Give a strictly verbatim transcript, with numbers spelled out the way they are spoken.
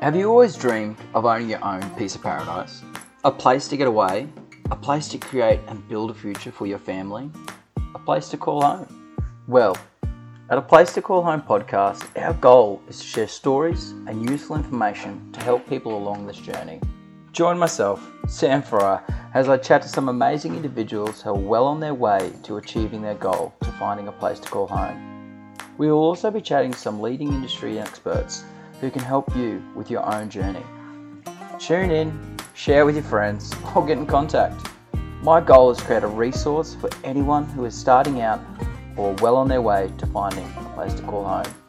Have you always dreamed of owning your own piece of paradise? A place to get away, a place to create and build a future for your family, a place to call home? Well, at A Place To Call Home podcast, our goal is to share stories and useful information to help people along this journey. Join myself, Sam Fryer, as I chat to some amazing individuals who are well on their way to achieving their goal to finding a place to call home. We will also be chatting to some leading industry experts who can help you with your own journey. Tune in, share with your friends, or get in contact. My goal is to create a resource for anyone who is starting out or well on their way to finding a place to call home.